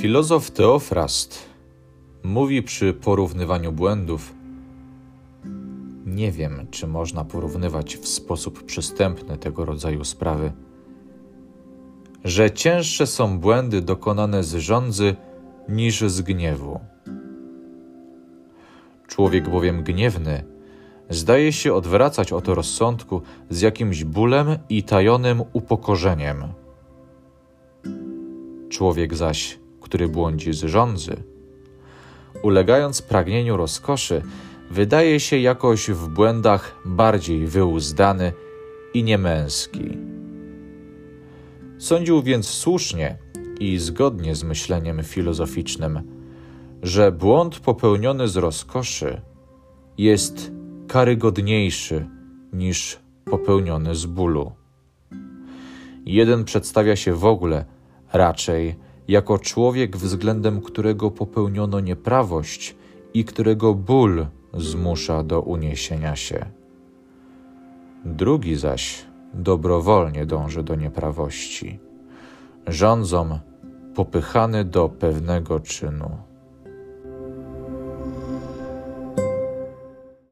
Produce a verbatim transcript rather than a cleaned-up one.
Filozof Teofrast mówi przy porównywaniu błędów: nie wiem, czy można porównywać w sposób przystępny tego rodzaju sprawy, że cięższe są błędy dokonane z żądzy niż z gniewu. Człowiek bowiem gniewny zdaje się odwracać od rozsądku z jakimś bólem i tajonym upokorzeniem. Człowiek zaś, który błądzi z żądzy, ulegając pragnieniu rozkoszy, wydaje się jakoś w błędach bardziej wyuzdany i niemęski. Sądził więc słusznie i zgodnie z myśleniem filozoficznym, że błąd popełniony z rozkoszy jest karygodniejszy niż popełniony z bólu. Jeden przedstawia się w ogóle raczej jako człowiek, względem którego popełniono nieprawość i którego ból zmusza do uniesienia się. Drugi zaś dobrowolnie dąży do nieprawości, żądzą popychany do pewnego czynu.